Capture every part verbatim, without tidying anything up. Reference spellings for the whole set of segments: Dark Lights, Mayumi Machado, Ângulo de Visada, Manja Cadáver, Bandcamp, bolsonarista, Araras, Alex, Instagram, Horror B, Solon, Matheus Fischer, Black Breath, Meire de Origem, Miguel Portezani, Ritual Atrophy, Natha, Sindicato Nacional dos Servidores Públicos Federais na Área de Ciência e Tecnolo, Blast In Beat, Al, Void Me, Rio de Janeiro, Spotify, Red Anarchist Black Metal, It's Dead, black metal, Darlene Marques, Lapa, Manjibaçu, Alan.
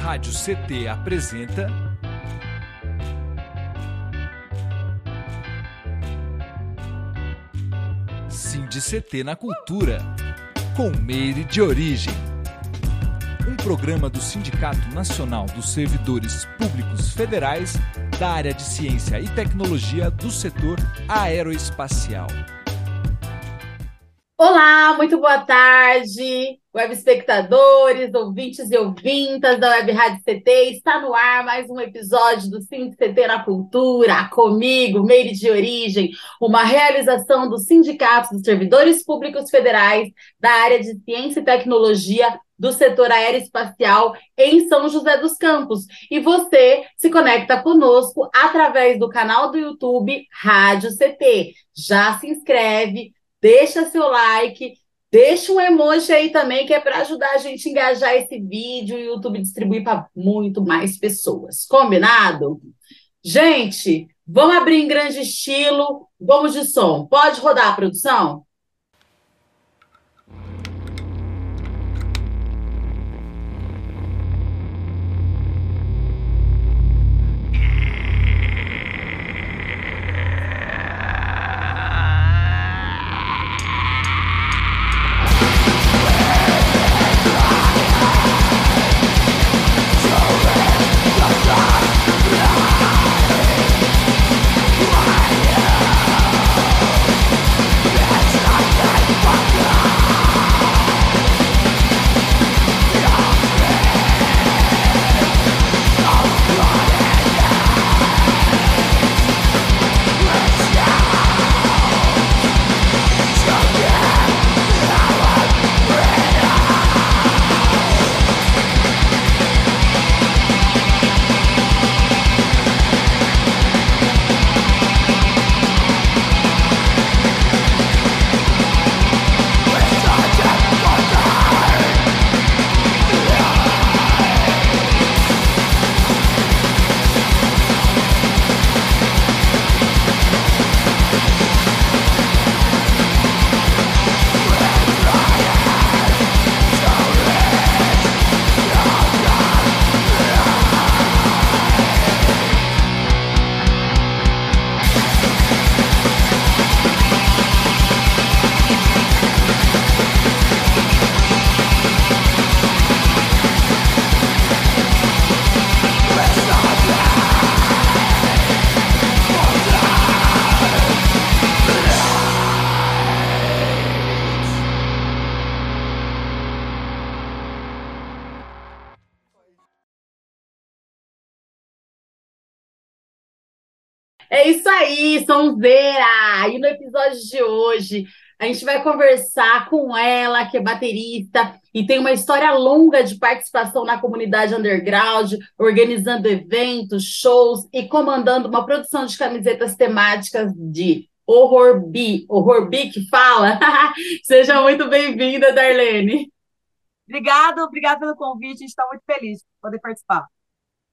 Rádio C T apresenta... Sim de C T na Cultura, com Meire de Origem. Um programa do Sindicato Nacional dos Servidores Públicos Federais da área de Ciência e Tecnologia do setor aeroespacial. Olá, muito boa tarde, web espectadores, ouvintes e ouvintas da Web Rádio C T. Está no ar mais um episódio do Sim de C T na Cultura, comigo, Meire de Origem, uma realização do Sindicato dos Servidores Públicos Federais da área de Ciência e Tecnologia do setor aeroespacial em São José dos Campos. E você se conecta conosco através do canal do YouTube Rádio C T. Já se inscreve, deixa seu like, deixa um emoji aí também, que é para ajudar a gente a engajar esse vídeo e o YouTube distribuir para muito mais pessoas. Combinado? Gente, vamos abrir em grande estilo. Vamos de som. Pode rodar a produção? É isso aí, sonzeira! E no episódio de hoje, a gente vai conversar com ela, que é baterista e tem uma história longa de participação na comunidade underground, organizando eventos, shows e comandando uma produção de camisetas temáticas de Horror B. Horror B que fala? Seja muito bem-vinda, Darlene! Obrigada, obrigada pelo convite, a gente está muito feliz de poder participar.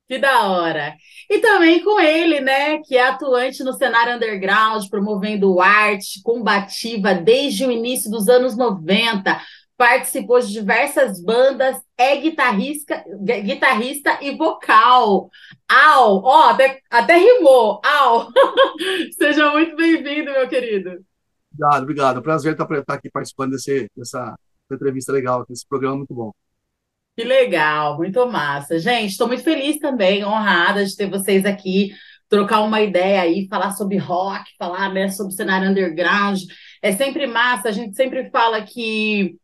Que da hora! E também com ele, né, que é atuante no cenário underground, promovendo arte combativa desde o início dos anos noventa, participou de diversas bandas, é guitarrista, guitarrista e vocal. Al, ó, até, até rimou, Al! Seja muito bem-vindo, meu querido! Obrigado, obrigado. Prazer estar aqui participando desse, dessa entrevista legal, desse programa muito bom. Que legal, muito massa. Gente, estou muito feliz também, honrada de ter vocês aqui, trocar uma ideia aí, falar sobre rock, falar, né, sobre cenário underground. É sempre massa, a gente sempre fala que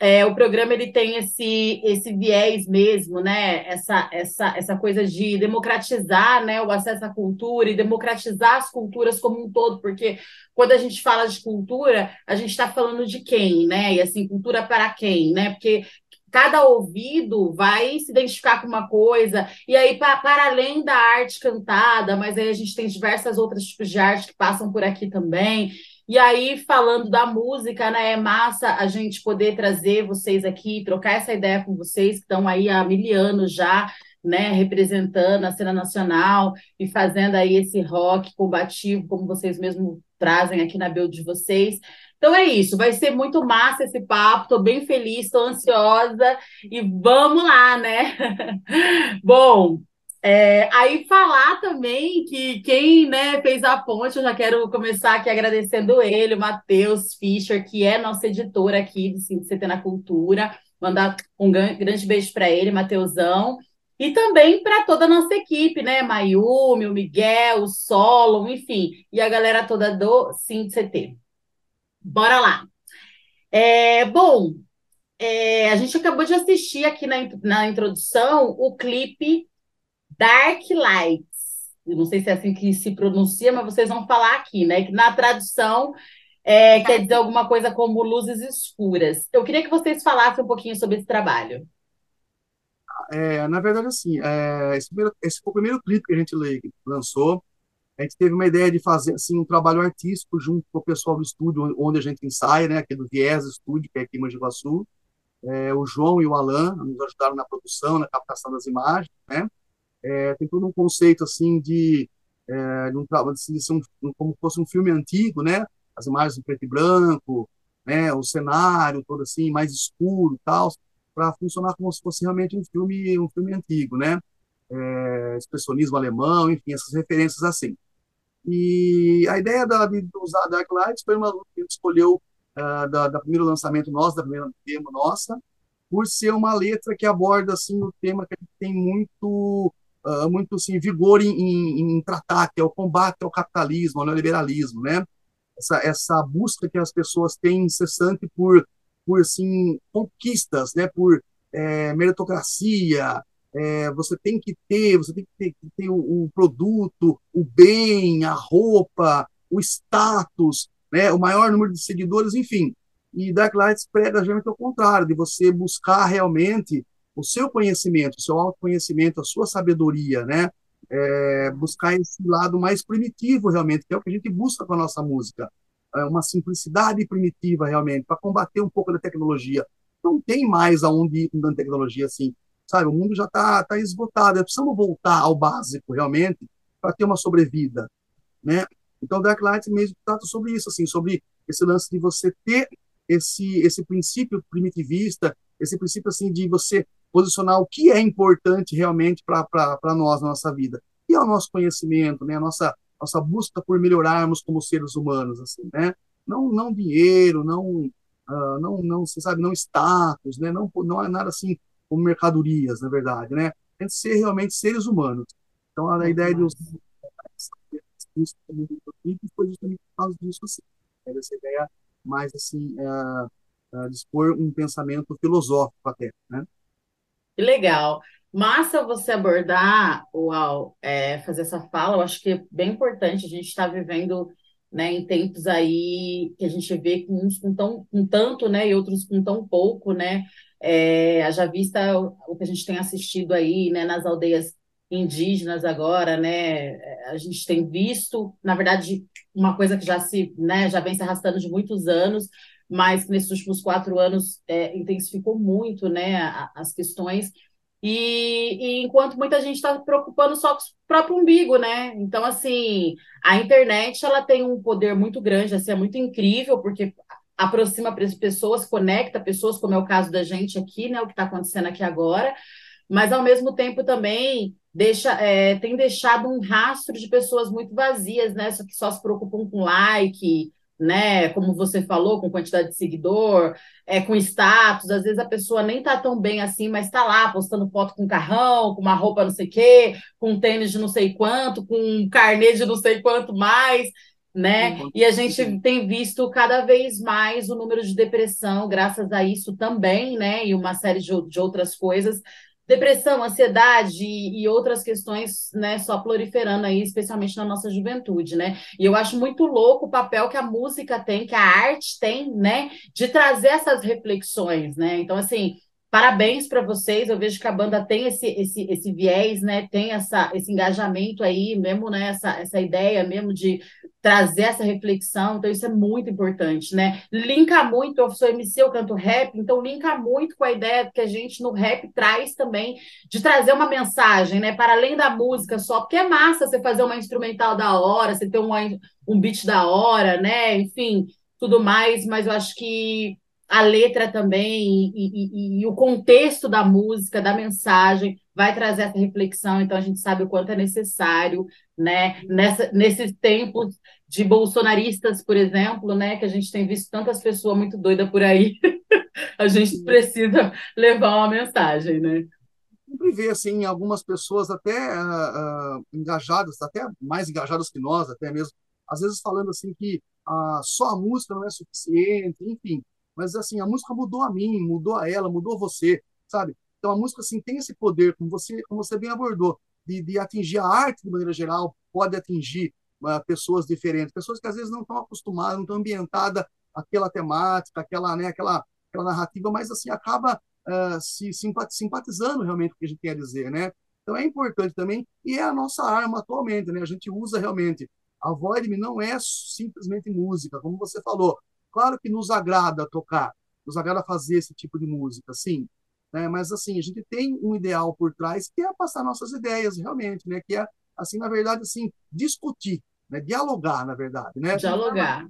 é, o programa ele tem esse, esse viés mesmo, né? Essa, essa, essa coisa de democratizar, né, o acesso à cultura e democratizar as culturas como um todo, porque quando a gente fala de cultura, a gente está falando de quem, né? E assim, cultura para quem, né? Porque cada ouvido vai se identificar com uma coisa, e aí pra, para além da arte cantada, mas aí a gente tem diversas outras tipos de arte que passam por aqui também, e aí falando da música, né, é massa a gente poder trazer vocês aqui, trocar essa ideia com vocês, que estão aí há mil anos já, né, representando a cena nacional e fazendo aí esse rock combativo, como vocês mesmos trazem aqui na build de vocês. Então é isso, vai ser muito massa esse papo, tô bem feliz, tô ansiosa e vamos lá, né? Bom, é, aí falar também que quem, né, fez a ponte, eu já quero começar aqui agradecendo ele, o Matheus Fischer, que é nosso editor aqui do C T na Cultura, mandar um grande beijo para ele, Matheusão. E também para toda a nossa equipe, né? Mayumi, o Miguel, o Solon, enfim. E a galera toda do C T. Bora lá. É, bom, é, a gente acabou de assistir aqui na, na introdução o clipe Dark Lights. Eu não sei se é assim que se pronuncia, mas vocês vão falar aqui, né? Que na tradução é, quer dizer alguma coisa como luzes escuras. Eu queria que vocês falassem um pouquinho sobre esse trabalho. É, na verdade, assim, é, esse, primeiro, esse foi o primeiro clipe que a gente lançou. A gente teve uma ideia de fazer assim, um trabalho artístico junto com o pessoal do estúdio, onde a gente ensaia, né, aqui do Viesa Estúdio, que é aqui em Manjibaçu. É, o João e o Alan nos ajudaram na produção, na captação das imagens. Né? É, tem todo um conceito assim, de, é, de, um, de ser um, como fosse um filme antigo, né? As imagens em preto e branco, né? O cenário todo assim, mais escuro e tal, para funcionar como se fosse realmente um filme, um filme antigo, né? É, expressionismo alemão, enfim, essas referências assim. E a ideia da, de usar a Dark Lights foi uma que a gente escolheu uh, da, da primeiro lançamento nosso, da primeira demo nossa, por ser uma letra que aborda assim o tema que a gente tem muito, uh, muito assim, vigor em, em, em tratar, que é o combate ao capitalismo, ao neoliberalismo, né? Essa, essa busca que as pessoas têm incessante por por assim, conquistas, né? Por é, meritocracia, é, você tem que ter, você tem que ter, ter o, o produto, o bem, a roupa, o status, né? O maior número de seguidores, enfim. E Dark Lights prega geralmente ao contrário, de você buscar realmente o seu conhecimento, o seu autoconhecimento, a sua sabedoria, né? É, buscar esse lado mais primitivo, realmente, que é o que a gente busca com a nossa música. Uma simplicidade primitiva, realmente, para combater um pouco da tecnologia. Não tem mais aonde ir com tanta tecnologia assim, sabe? O mundo já está tá esgotado, precisamos voltar ao básico, realmente, para ter uma sobrevida, né? Então, Dark Lights mesmo trata sobre isso, assim, sobre esse lance de você ter esse, esse princípio primitivista, esse princípio, assim, de você posicionar o que é importante realmente para nós, na nossa vida. E é o nosso conhecimento, né? A nossa... nossa busca por melhorarmos como seres humanos, assim, né? Não, não dinheiro, não, uh, não, não, você sabe, não status, né? Não, não é nada assim como mercadorias, na verdade, né? Tem que ser realmente seres humanos. Então, a ideia de usar isso foi justamente por causa disso, assim. Era essa ideia mais, assim, uh, uh, de expor um pensamento filosófico até, né? Que legal. Massa você abordar, uau, é, fazer essa fala, eu acho que é bem importante, a gente está vivendo, né, em tempos aí que a gente vê com uns com, tão, com tanto, né, e outros com tão pouco, né, é, já vista o, o que a gente tem assistido aí, né, nas aldeias indígenas agora, né, a gente tem visto, na verdade, uma coisa que já se, né, já vem se arrastando de muitos anos, mas que nesses últimos quatro anos é, intensificou muito, né, a, as questões. E, e enquanto muita gente está se preocupando só com o próprio umbigo, né? Então, assim, a internet ela tem um poder muito grande, assim, é muito incrível, porque aproxima pessoas, conecta pessoas, como é o caso da gente aqui, né? O que está acontecendo aqui agora, mas, ao mesmo tempo, também deixa, é, tem deixado um rastro de pessoas muito vazias, né? Só que só se preocupam com like, né, como você falou, com quantidade de seguidor, é, com status, às vezes a pessoa nem tá tão bem assim, mas tá lá postando foto com carrão, com uma roupa não sei o quê, com um tênis de não sei quanto, com um carnê de não sei quanto mais, né, uhum. E a gente tem visto cada vez mais o número de depressão, graças a isso também, né, e uma série de, de outras coisas, depressão, ansiedade e, e outras questões, né, só proliferando aí, especialmente na nossa juventude, né? E eu acho muito louco o papel que a música tem, que a arte tem, né, de trazer essas reflexões, né? Então, assim, parabéns para vocês, eu vejo que a banda tem esse, esse, esse viés, né, tem essa, esse engajamento aí mesmo, né, essa, essa ideia mesmo de trazer essa reflexão, então isso é muito importante, né, linka muito, eu sou M C, eu canto rap, então linka muito com a ideia que a gente no rap traz também, de trazer uma mensagem, né, para além da música só, porque é massa você fazer uma instrumental da hora, você ter um, um beat da hora, né, enfim... tudo mais, mas eu acho que a letra também e, e, e o contexto da música, da mensagem, vai trazer essa reflexão, então a gente sabe o quanto é necessário, né? Nessa, nesses tempos de bolsonaristas, por exemplo, né? Que a gente tem visto tantas pessoas muito doidas por aí, a gente precisa levar uma mensagem, né? Sempre vê, assim, algumas pessoas até uh, uh, engajadas, até mais engajadas que nós, até mesmo, às vezes falando, assim, que uh, só a música não é suficiente, enfim. Mas, assim, a música mudou a mim, mudou a ela, mudou você, sabe? Então, a música, assim, tem esse poder, como você, como você bem abordou, de, de atingir a arte de maneira geral, pode atingir uh, pessoas diferentes, pessoas que, às vezes, não estão acostumadas, não estão ambientadas àquela temática, àquela, né, àquela, àquela narrativa, mas, assim, acaba... Uh, se simpatizando realmente o que a gente tem a dizer, né? Então é importante também, e é a nossa arma atualmente, né? A gente usa realmente. A Void Me não é simplesmente música, como você falou. Claro que nos agrada tocar, nos agrada fazer esse tipo de música, sim, né? Mas assim, a gente tem um ideal por trás que é passar nossas ideias, realmente, né? Que é, assim, na verdade, assim, discutir, né? Dialogar, na verdade, né? Dialogar.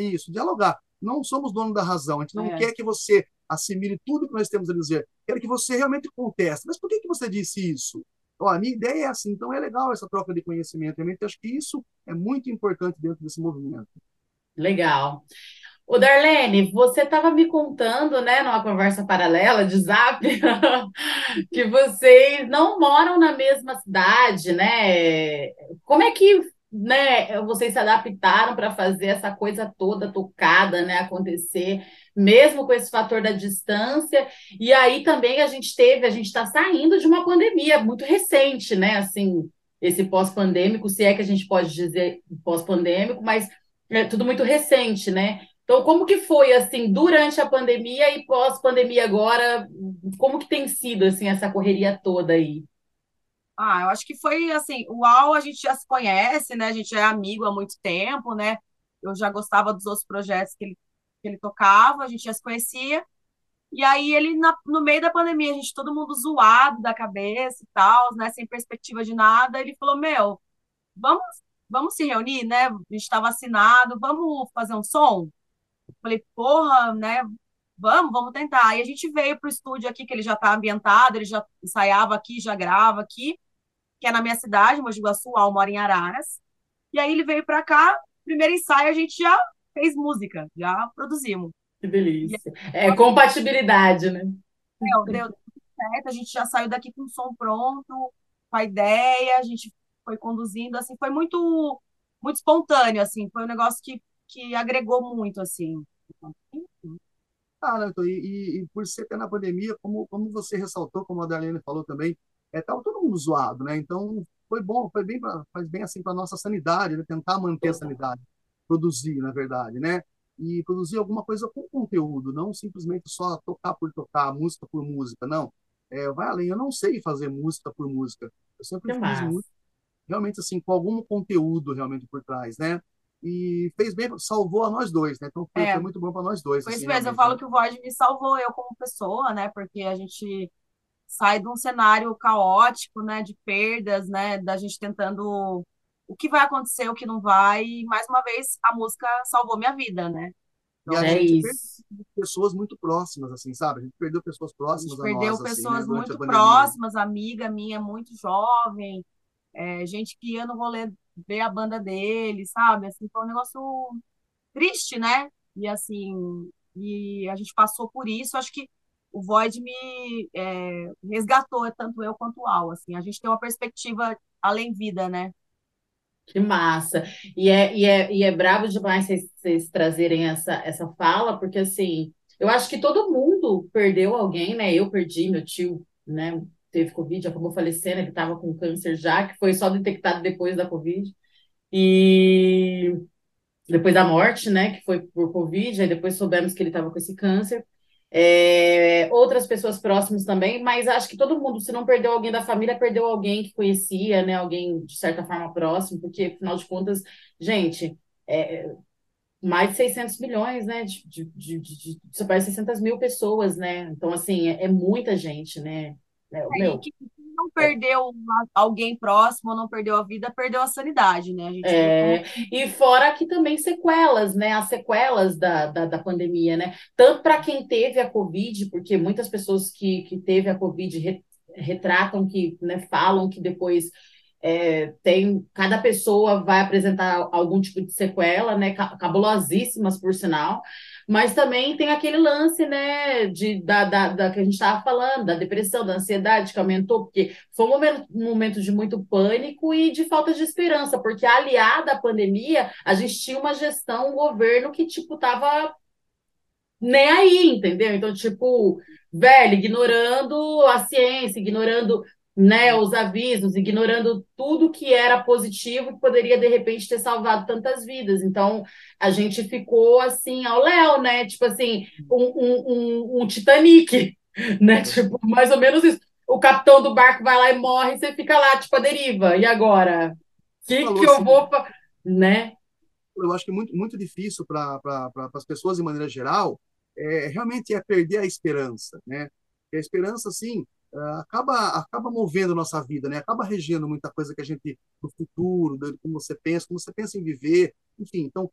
Isso, dialogar. Não somos dono da razão, a gente não é. quer que você assimile tudo que nós temos a dizer. Quero que você realmente conteste. Mas por que, que você disse isso? Ó, a minha ideia é assim, então é legal essa troca de conhecimento. Realmente acho que isso é muito importante dentro desse movimento. Legal. Ô, Darlene, você estava me contando, né, numa conversa paralela de Zap, que vocês não moram na mesma cidade, né? Como é que, né, vocês se adaptaram para fazer essa coisa toda tocada, né, acontecer? Mesmo com esse fator da distância, e aí também a gente teve, a gente está saindo de uma pandemia muito recente, né, assim, esse pós-pandêmico, se é que a gente pode dizer pós-pandêmico, mas é tudo muito recente, né, então como que foi, assim, durante a pandemia e pós-pandemia agora, como que tem sido, assim, essa correria toda aí? Ah, eu acho que foi, assim, o Al a gente já se conhece, né, a gente é amigo há muito tempo, né, eu já gostava dos outros projetos que ele que ele tocava, a gente já se conhecia, e aí ele, na, no meio da pandemia, a gente, todo mundo zoado da cabeça e tal, né, sem perspectiva de nada, ele falou, meu, vamos, vamos se reunir, né, a gente tá vacinado, vamos fazer um som? Eu falei, porra, né, vamos, vamos tentar. Aí a gente veio pro estúdio aqui, que ele já tá ambientado, ele já ensaiava aqui, já grava aqui, que é na minha cidade, Moji Guaçu, Al mora em Araras, e aí ele veio pra cá, primeiro ensaio a gente já fez música, já produzimos. Que delícia. É, compatibilidade, né? Meu Deus, a gente já saiu daqui com o som pronto, com a ideia, a gente foi conduzindo, assim, foi muito, muito espontâneo, assim, foi um negócio que, que agregou muito, assim. Ah, Nathan, e, e por ser até na pandemia, como, como você ressaltou, como a Darlene falou também, é, tava todo mundo zoado, né? Então, foi bom, foi bem pra, faz bem, assim, para nossa sanidade, né? Tentar manter a sanidade. Produzir, na verdade, né? E produzir alguma coisa com conteúdo, não simplesmente só tocar por tocar, música por música, não. É, vai além, eu não sei fazer música por música. Eu sempre que fiz música, realmente, assim, com algum conteúdo realmente por trás, né? E fez bem, salvou a nós dois, né? Então foi, é. foi muito bom para nós dois. Foi assim, isso mesmo, eu falo que o Void me salvou eu como pessoa, né? Porque a gente sai de um cenário caótico, né? De perdas, né? Da gente tentando... o que vai acontecer, o que não vai, e mais uma vez, a música salvou minha vida, né? Então, e a é gente isso. perdeu pessoas muito próximas, assim, sabe? A gente perdeu pessoas próximas a, gente a perdeu nós, pessoas assim, né? muito a próximas, amiga minha muito jovem, é, gente que ia no rolê ver a banda dele, sabe? Assim, foi um negócio triste, né? E assim, e a gente passou por isso, acho que o Void me é, resgatou, tanto eu quanto o Al, assim, a gente tem uma perspectiva além vida, né? Que massa! E é, e é, e é brabo demais vocês, vocês trazerem essa, essa fala, porque, assim, eu acho que todo mundo perdeu alguém, né? Eu perdi, meu tio, né? Teve Covid, acabou falecendo, ele estava com câncer já, que foi só detectado depois da Covid. E depois da morte, né? Que foi por Covid, aí depois soubemos que ele estava com esse câncer. É, outras pessoas próximas também, mas acho que todo mundo, se não perdeu alguém da família, perdeu alguém que conhecia, né, alguém de certa forma próximo, porque afinal de contas, gente, é, mais de seiscentos milhões, né, de, de, de, de, de mais de seiscentos mil pessoas, né, então assim, é, é muita gente, né, é, meu... que não perdeu alguém próximo, ou não perdeu a vida, perdeu a sanidade, né? A gente é... E fora aqui também sequelas, né? As sequelas da, da, da pandemia, né? Tanto para quem teve a Covid, porque muitas pessoas que, que teve a Covid re, retratam, que, né, falam que depois... É, tem, cada pessoa vai apresentar algum tipo de sequela, né, cabulosíssimas, por sinal, mas também tem aquele lance, né, de, da, da, da que a gente estava falando, da depressão, da ansiedade que aumentou, porque foi um momento, um momento de muito pânico e de falta de esperança, porque aliada à pandemia, a gente tinha uma gestão, um governo que, tipo, tava nem aí, entendeu? Então, tipo, velho, ignorando a ciência, ignorando... né, os avisos, ignorando tudo que era positivo, que poderia, de repente, ter salvado tantas vidas. Então, a gente ficou, assim, ao léu, né? Tipo assim, um, um, um, um Titanic, né? Tipo, mais ou menos isso. O capitão do barco vai lá e morre, e você fica lá, tipo, à deriva. E agora? O que, que eu assim, vou... Pra... Né? Eu acho que é muito, muito difícil para pra, pra, as pessoas, de maneira geral, é, realmente é perder a esperança, né? Porque a esperança, assim... acaba acaba movendo a nossa vida, né? Acaba regendo muita coisa que a gente, do futuro, do, como você pensa, como você pensa em viver, enfim. Então,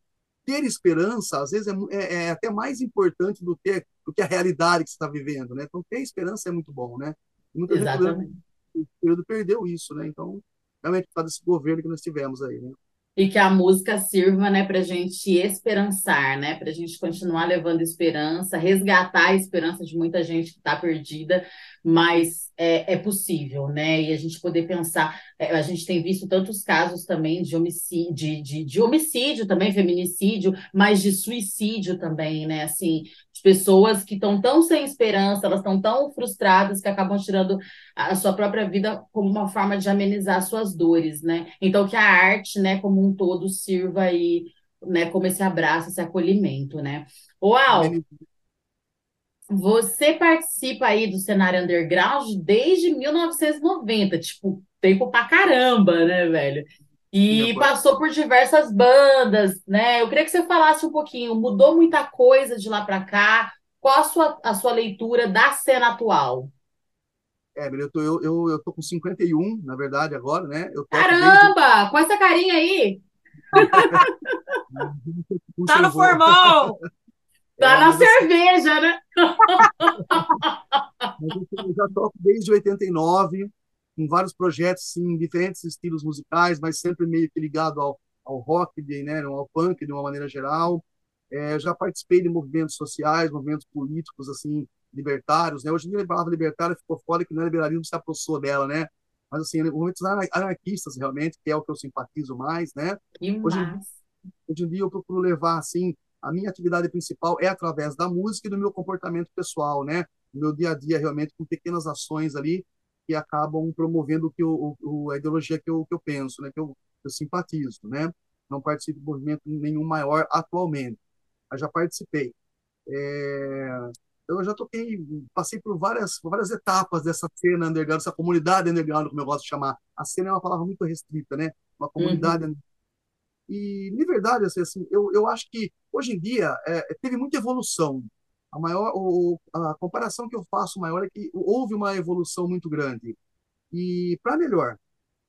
ter esperança, às vezes, é, é, é até mais importante do que, do que a realidade que você está vivendo, né? Então, ter esperança é muito bom, né? Muita gente, o período perdeu isso, né? Então, realmente, por causa desse governo que nós tivemos aí, né? E que a música sirva, né, para a gente esperançar, né, para a gente continuar levando esperança, resgatar a esperança de muita gente que está perdida, mas é, é possível, né? E a gente poder pensar, a gente tem visto tantos casos também de homicídio, de, de, de homicídio também, feminicídio, mas de suicídio também, né? Assim, de pessoas que estão tão sem esperança, elas estão tão frustradas que acabam tirando a sua própria vida como uma forma de amenizar suas dores, né? Então que a arte, né, como um todo, sirva aí, né, como esse abraço, esse acolhimento, né? Uau! Você participa aí do cenário underground desde mil novecentos e noventa, tipo, tempo pra caramba, né, velho? E passou por diversas bandas, né? Eu queria que você falasse um pouquinho, mudou muita coisa de lá pra cá? Qual a sua, a sua leitura da cena atual? É, eu tô, eu, eu, eu tô com cinquenta e um, na verdade, agora, né? Eu caramba! Desde... Com essa carinha aí! Tá no formol! Tá é, na cerveja, eu... né? Eu já toco desde oitenta e nove, com vários projetos, sim, em diferentes estilos musicais, mas sempre meio que ligado ao, ao rock, de, né, ao punk, de uma maneira geral. É, já participei de movimentos sociais, movimentos políticos, assim, libertários, né? Hoje em dia a palavra libertária ficou fora, que não é liberalismo, se aproximou dela, né? Mas, assim, movimentos anarquistas, realmente, que é o que eu simpatizo mais, né? Hoje em, dia, hoje em dia eu procuro levar, assim, a minha atividade principal é através da música e do meu comportamento pessoal, né? Do meu dia a dia, realmente, com pequenas ações ali que acabam promovendo o que eu, o, a ideologia que eu, que eu penso, né? Que eu, eu simpatizo, né? Não participo de movimento nenhum maior atualmente, mas já participei. É... Então, eu já toquei, passei por várias, por várias etapas dessa cena underground, dessa comunidade underground, como eu gosto de chamar. A cena é uma palavra muito restrita, né? Uma comunidade... Uhum. E, de verdade, assim, eu, eu acho que hoje em dia é, teve muita evolução. A, maior, o, a comparação que eu faço maior é que houve uma evolução muito grande. E para melhor,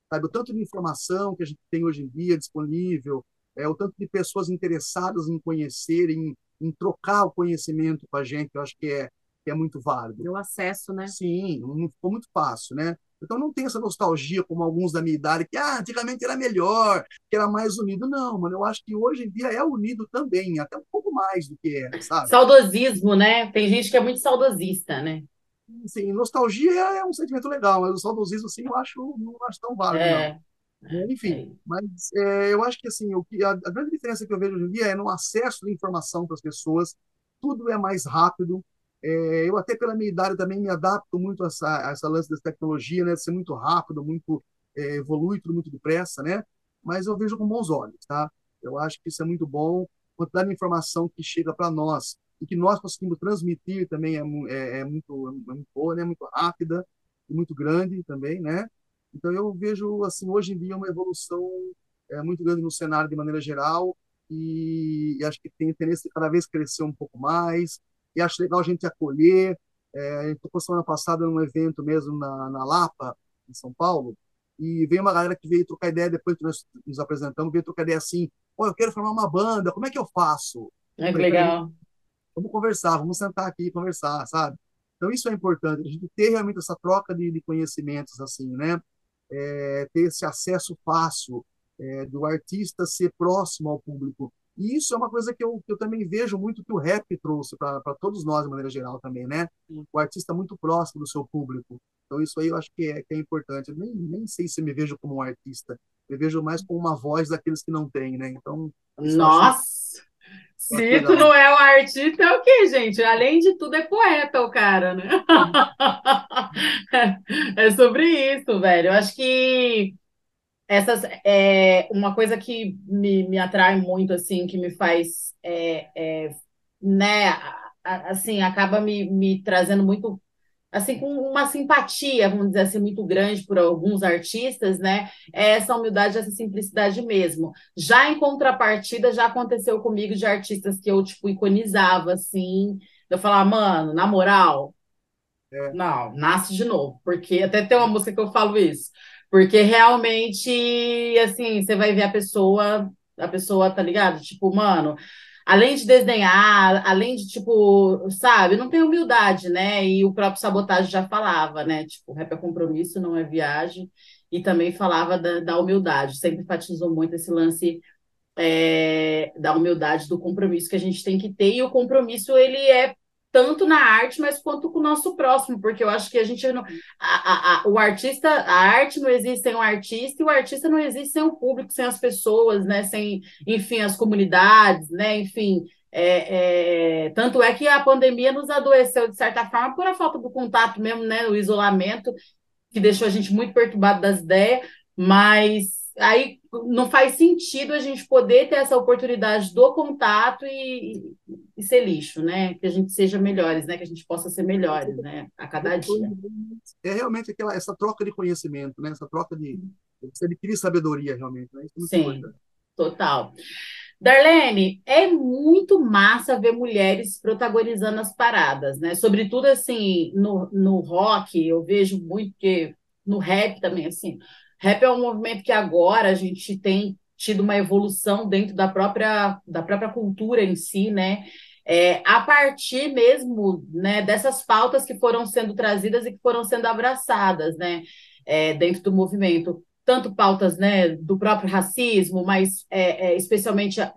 sabe? O tanto de informação que a gente tem hoje em dia disponível, é, o tanto de pessoas interessadas em conhecer, em, em trocar o conhecimento com a gente, eu acho que é, que é muito válido. Deu acesso, né? Sim, ficou muito fácil, né? Então, não tem essa nostalgia como alguns da minha idade, que ah, antigamente era melhor, que era mais unido. Não, mano, eu acho que hoje em dia é unido também, até um pouco mais do que era, sabe? Saudosismo, né? Tem gente que é muito saudosista, né? Sim, nostalgia é um sentimento legal, mas o saudosismo, assim, eu acho, não acho tão válido, é. não. Enfim, é. mas é, eu acho que, assim, o que, a, a grande diferença que eu vejo hoje em dia é no acesso de informação para as pessoas, tudo é mais rápido. É, eu até pela minha idade também me adapto muito a essa, a essa lance dessa tecnologia, né, de ser muito rápido, muito é, evolui tudo muito depressa, né, mas eu vejo com bons olhos, tá? Eu acho que isso é muito bom, a quantidade de informação que chega para nós e que nós conseguimos transmitir também é, é, é, muito, é muito boa, né, muito rápida e muito grande também, né, então eu vejo, assim, hoje em dia uma evolução é, muito grande no cenário de maneira geral e, e acho que tem interesse de cada vez crescer um pouco mais. E acho legal a gente acolher. É, eu estou semana passada num evento mesmo na, na Lapa, em São Paulo, e veio uma galera que veio trocar ideia, depois que nós nos apresentamos, veio trocar ideia assim, pô, eu quero formar uma banda, como é que eu faço? É legal. Vamos conversar, vamos sentar aqui e conversar, sabe? Então isso é importante, a gente ter realmente essa troca de, de conhecimentos, assim, né? É, ter esse acesso fácil é, do artista ser próximo ao público. E isso é uma coisa que eu, que eu também vejo muito que o rap trouxe para todos nós, de maneira geral também, né? O artista muito próximo do seu público. Então, isso aí eu acho que é, que é importante. Eu nem, nem sei se eu me vejo como um artista. Eu vejo mais como uma voz daqueles que não têm, né? Então, nossa! Acho... Se tu não é um artista, é o quê, gente? Além de tudo, é poeta o cara, né? É sobre isso, velho. Eu acho que... Essas, é, uma coisa que me, me atrai muito, assim, que me faz, é, é, né, a, assim, acaba me, me trazendo muito, assim, com uma simpatia, vamos dizer assim, muito grande por alguns artistas, né, é essa humildade, essa simplicidade mesmo. Já em contrapartida, já aconteceu comigo de artistas que eu, tipo, iconizava, assim, eu falava, mano, na moral, é. não, nasce de novo, porque até tem uma música que eu falo isso. Porque realmente, assim, você vai ver a pessoa, a pessoa, tá ligado? Tipo, mano, além de desdenhar, além de, tipo, sabe? Não tem humildade, né? E o próprio Sabotagem já falava, né? Tipo, rap é compromisso, não é viagem. E também falava da, da humildade. Sempre enfatizou muito esse lance é, da humildade, do compromisso que a gente tem que ter. E o compromisso, ele é... tanto na arte, mas quanto com o nosso próximo, porque eu acho que a gente não... A, a, a, o artista, a arte não existe sem o artista, e o artista não existe sem o público, sem as pessoas, né? Sem, enfim, as comunidades, né? Enfim, é, é... tanto é que a pandemia nos adoeceu, de certa forma, por a falta do contato mesmo, né? O isolamento, que deixou a gente muito perturbado das ideias, mas... aí não faz sentido a gente poder ter essa oportunidade do contato e, e ser lixo, né? Que a gente seja melhores, né? Que a gente possa ser melhores, né? A cada dia. É realmente aquela, essa troca de conhecimento, né? Essa troca de... Você adquirir sabedoria, realmente, né? Isso é muito... Sim, total. Darlene, é muito massa ver mulheres protagonizando as paradas, né? Sobretudo, assim, no, no rock, eu vejo muito que... No rap também, assim... Rap é um movimento que agora a gente tem tido uma evolução dentro da própria, da própria cultura em si, né? É, a partir mesmo, né, dessas pautas que foram sendo trazidas e que foram sendo abraçadas, né, é, dentro do movimento. Tanto pautas, né, do próprio racismo, mas é, é, especialmente é,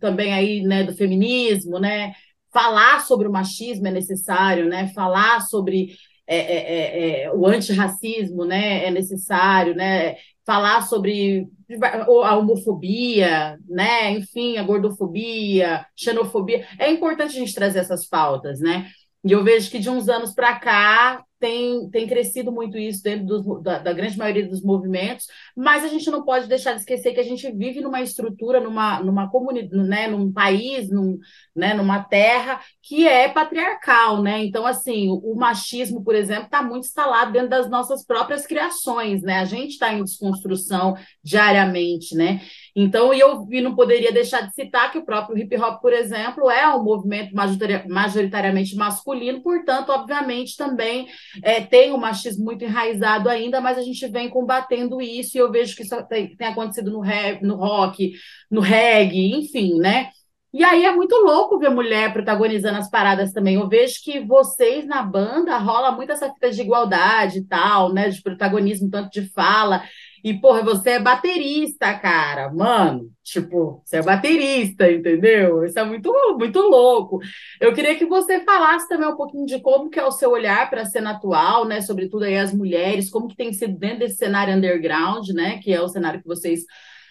também aí, né, do feminismo, né? Falar sobre o machismo é necessário, né? Falar sobre... É, é, é, é, o antirracismo, né, é necessário, né, falar sobre a homofobia, né, enfim, a gordofobia, xenofobia, é importante a gente trazer essas pautas, né, e eu vejo que de uns anos para cá tem, tem crescido muito isso dentro dos, da, da grande maioria dos movimentos, mas a gente não pode deixar de esquecer que a gente vive numa estrutura, numa, numa comunidade, né, num país, num, né, numa terra que é patriarcal, né? Então, assim, o, o machismo, por exemplo, está muito instalado dentro das nossas próprias criações, né? A gente está em desconstrução diariamente, né? Então, e eu e não poderia deixar de citar que o próprio hip hop, por exemplo, é um movimento majoritariamente masculino, portanto, obviamente, também... É, tem o machismo muito enraizado ainda, mas a gente vem combatendo isso, e eu vejo que isso tem, tem acontecido no rap, no rock, no reggae, enfim, né? E aí é muito louco ver mulher protagonizando as paradas também. Eu vejo que vocês na banda rola muito essa fita de igualdade e tal, né? De protagonismo, tanto de fala. E, porra, você é baterista, cara. Mano, tipo, você é baterista, entendeu? Isso é muito, muito louco. Eu queria que você falasse também um pouquinho de como que é o seu olhar para a cena atual, né? Sobretudo aí as mulheres, como que tem sido dentro desse cenário underground, né? Que é o cenário que vocês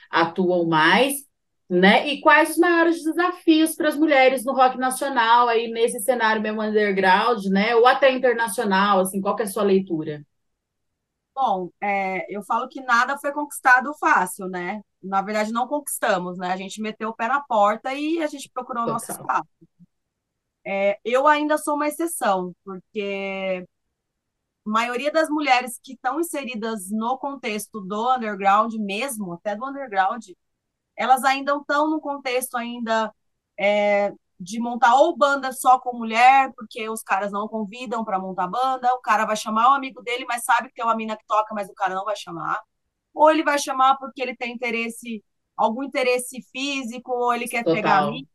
atuam mais, né? E quais os maiores desafios para as mulheres no rock nacional, aí nesse cenário mesmo underground, né? Ou até internacional, assim, qual que é a sua leitura? Bom, é, eu falo que nada foi conquistado fácil, né? Na verdade, não conquistamos, né? A gente meteu o pé na porta e a gente procurou o nosso espaço. É, eu ainda sou uma exceção, porque a maioria das mulheres que estão inseridas no contexto do underground mesmo, até do underground, elas ainda estão num contexto ainda é, de montar ou banda só com mulher, porque os caras não convidam para montar banda, o cara vai chamar o amigo dele, mas sabe que tem uma mina que toca, mas o cara não vai chamar. Ou ele vai chamar porque ele tem interesse, algum interesse físico, ou ele quer Total. pegar a mina.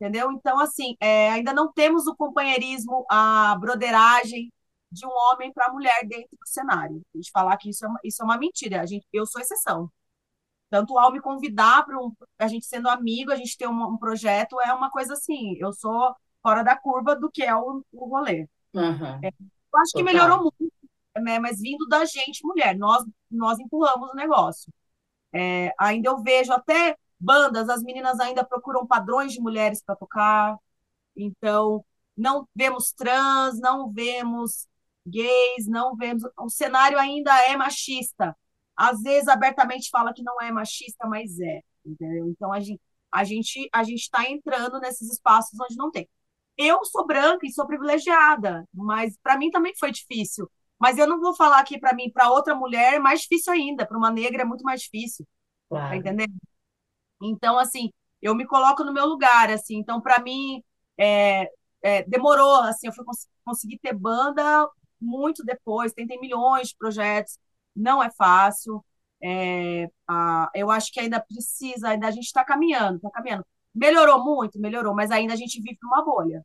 Entendeu? Então, assim, é, ainda não temos o companheirismo, a broderagem de um homem para mulher dentro do cenário. A gente falar que isso é uma, isso é uma mentira. A gente, eu sou exceção. Tanto ao me convidar para um, a gente sendo amigo, a gente ter um, um projeto, é uma coisa assim. Eu sou fora da curva do que é o, o rolê. Uhum. É, eu acho Total. que melhorou muito, né? Mas vindo da gente, mulher, nós, nós empurramos o negócio. É, ainda eu vejo até bandas, as meninas ainda procuram padrões de mulheres para tocar. Então, não vemos trans, não vemos gays, não vemos... O cenário ainda é machista. Às vezes, abertamente fala que não é machista, mas é. Entendeu? Então, a gente a gente a gente está entrando nesses espaços onde não tem. Eu sou branca e sou privilegiada, mas para mim também foi difícil. Mas eu não vou falar aqui para mim, para outra mulher é mais difícil ainda, para uma negra é muito mais difícil. Claro. Tá entendendo? Então, assim, eu me coloco no meu lugar, assim. Então, para mim, é, é, demorou, assim, eu fui cons- conseguir ter banda muito depois, tem, tem milhões de projetos, não é fácil. É, a, eu acho que ainda precisa, ainda a gente está caminhando, está caminhando. Melhorou muito, melhorou, mas ainda a gente vive numa bolha.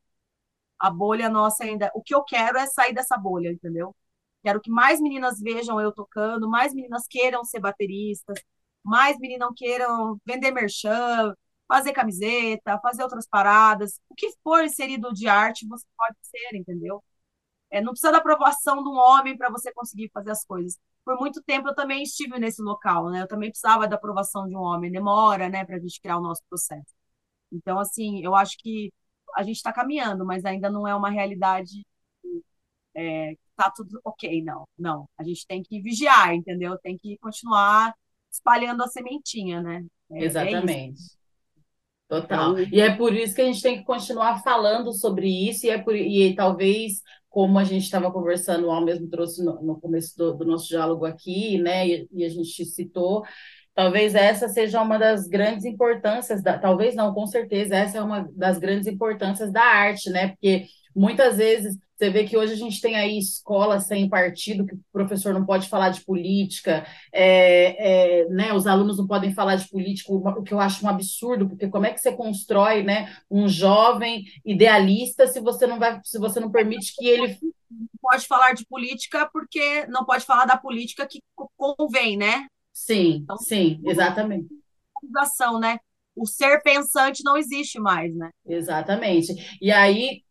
A bolha nossa ainda... O que eu quero é sair dessa bolha, entendeu? Quero que mais meninas vejam eu tocando, mais meninas queiram ser bateristas, mais meninas não queiram vender merchan, fazer camiseta, fazer outras paradas. O que for inserido de arte, você pode ser, entendeu? É, não precisa da aprovação de um homem para você conseguir fazer as coisas. Por muito tempo eu também estive nesse local, né? Eu também precisava da aprovação de um homem. Demora, né, para a gente criar o nosso processo. Então, assim, eu acho que a gente está caminhando, mas ainda não é uma realidade é, que está tudo ok, não. Não, a gente tem que vigiar, entendeu? Tem que continuar espalhando a sementinha, né? É, Exatamente. É Total. E é por isso que a gente tem que continuar falando sobre isso, e, é por, e talvez, como a gente estava conversando, o Al mesmo trouxe no, no começo do, do nosso diálogo aqui, né? E, e a gente citou, talvez essa seja uma das grandes importâncias, da, talvez não, com certeza, essa é uma das grandes importâncias da arte, né? Porque muitas vezes você vê que hoje a gente tem aí escola sem partido, que o professor não pode falar de política, é, é, né, os alunos não podem falar de política, o que eu acho um absurdo, porque como é que você constrói, né, um jovem idealista se você não vai, se você não permite que ele... Não pode falar de política porque não pode falar da política que convém, né? Sim, então, sim, exatamente. Ação, né? O ser pensante não existe mais, né? Exatamente. E aí...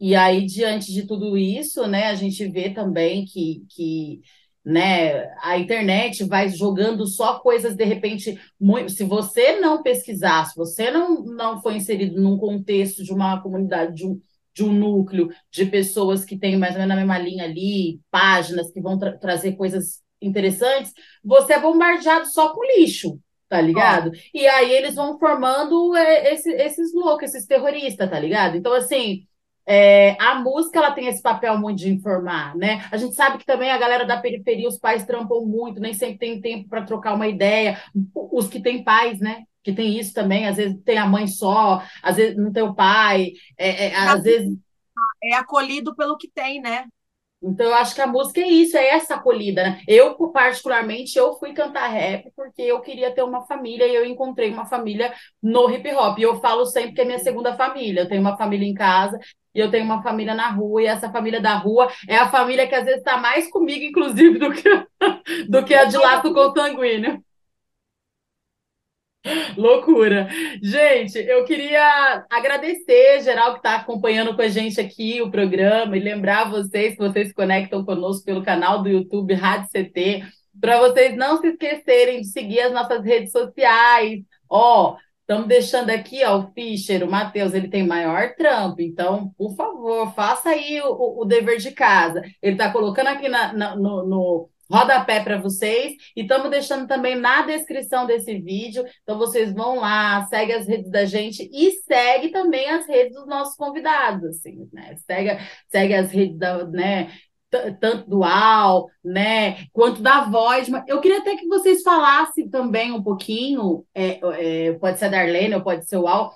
E aí, diante de tudo isso, né, a gente vê também que, que né, a internet vai jogando só coisas, de repente, muito, se você não pesquisar, se você não, não for inserido num contexto de uma comunidade, de um, de um núcleo de pessoas que tem mais ou menos a mesma linha ali, páginas que vão tra- trazer coisas interessantes, você é bombardeado só com lixo. Tá ligado? Ah. E aí eles vão formando é, esse, esses loucos, esses terroristas, tá ligado? Então, assim, é, a música, ela tem esse papel muito de informar, né? A gente sabe que também a galera da periferia, os pais trampam muito, nem sempre tem tempo para trocar uma ideia. Os que têm pais, né? Que tem isso também, às vezes tem a mãe só, às vezes não tem o pai, é, é, às vezes... É acolhido pelo que tem, né? Então, eu acho que a música é isso, é essa acolhida, né? Eu, particularmente, eu fui cantar rap porque eu queria ter uma família e eu encontrei uma família no hip-hop. E eu falo sempre que é minha segunda família. Eu tenho uma família em casa e eu tenho uma família na rua. E essa família da rua é a família que, às vezes, está mais comigo, inclusive, do que, do que a de laço consanguíneo. Loucura. Gente, eu queria agradecer geral que está acompanhando com a gente aqui o programa e lembrar vocês que vocês se conectam conosco pelo canal do YouTube Rádio C T, para vocês não se esquecerem de seguir as nossas redes sociais. Ó, estamos deixando aqui, ó, o Fischer, o Matheus, ele tem maior trampo, então, por favor, faça aí o, o dever de casa. Ele está colocando aqui na, na, no... no rodapé para vocês, e estamos deixando também na descrição desse vídeo, então vocês vão lá, segue as redes da gente e segue também as redes dos nossos convidados, assim, né, segue, segue as redes da, né, t- tanto do Al, né, quanto da Void. Eu queria até que vocês falassem também um pouquinho, é, é, pode ser a Darlene ou pode ser o Al,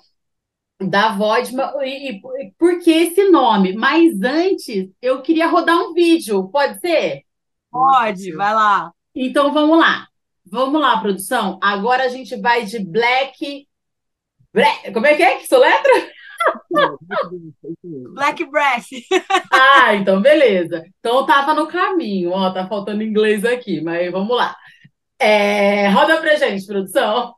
Da Void Me. Por que esse nome? Mas antes, eu queria rodar um vídeo, pode ser? Pode, vai lá. Então, vamos lá. Vamos lá, produção. Agora a gente vai de Black... Bre... Como é que é que soletra? Black Breath. Ah, então beleza. Então eu tava no caminho. Ó, tá faltando inglês aqui, mas vamos lá. É... Roda pra gente, produção.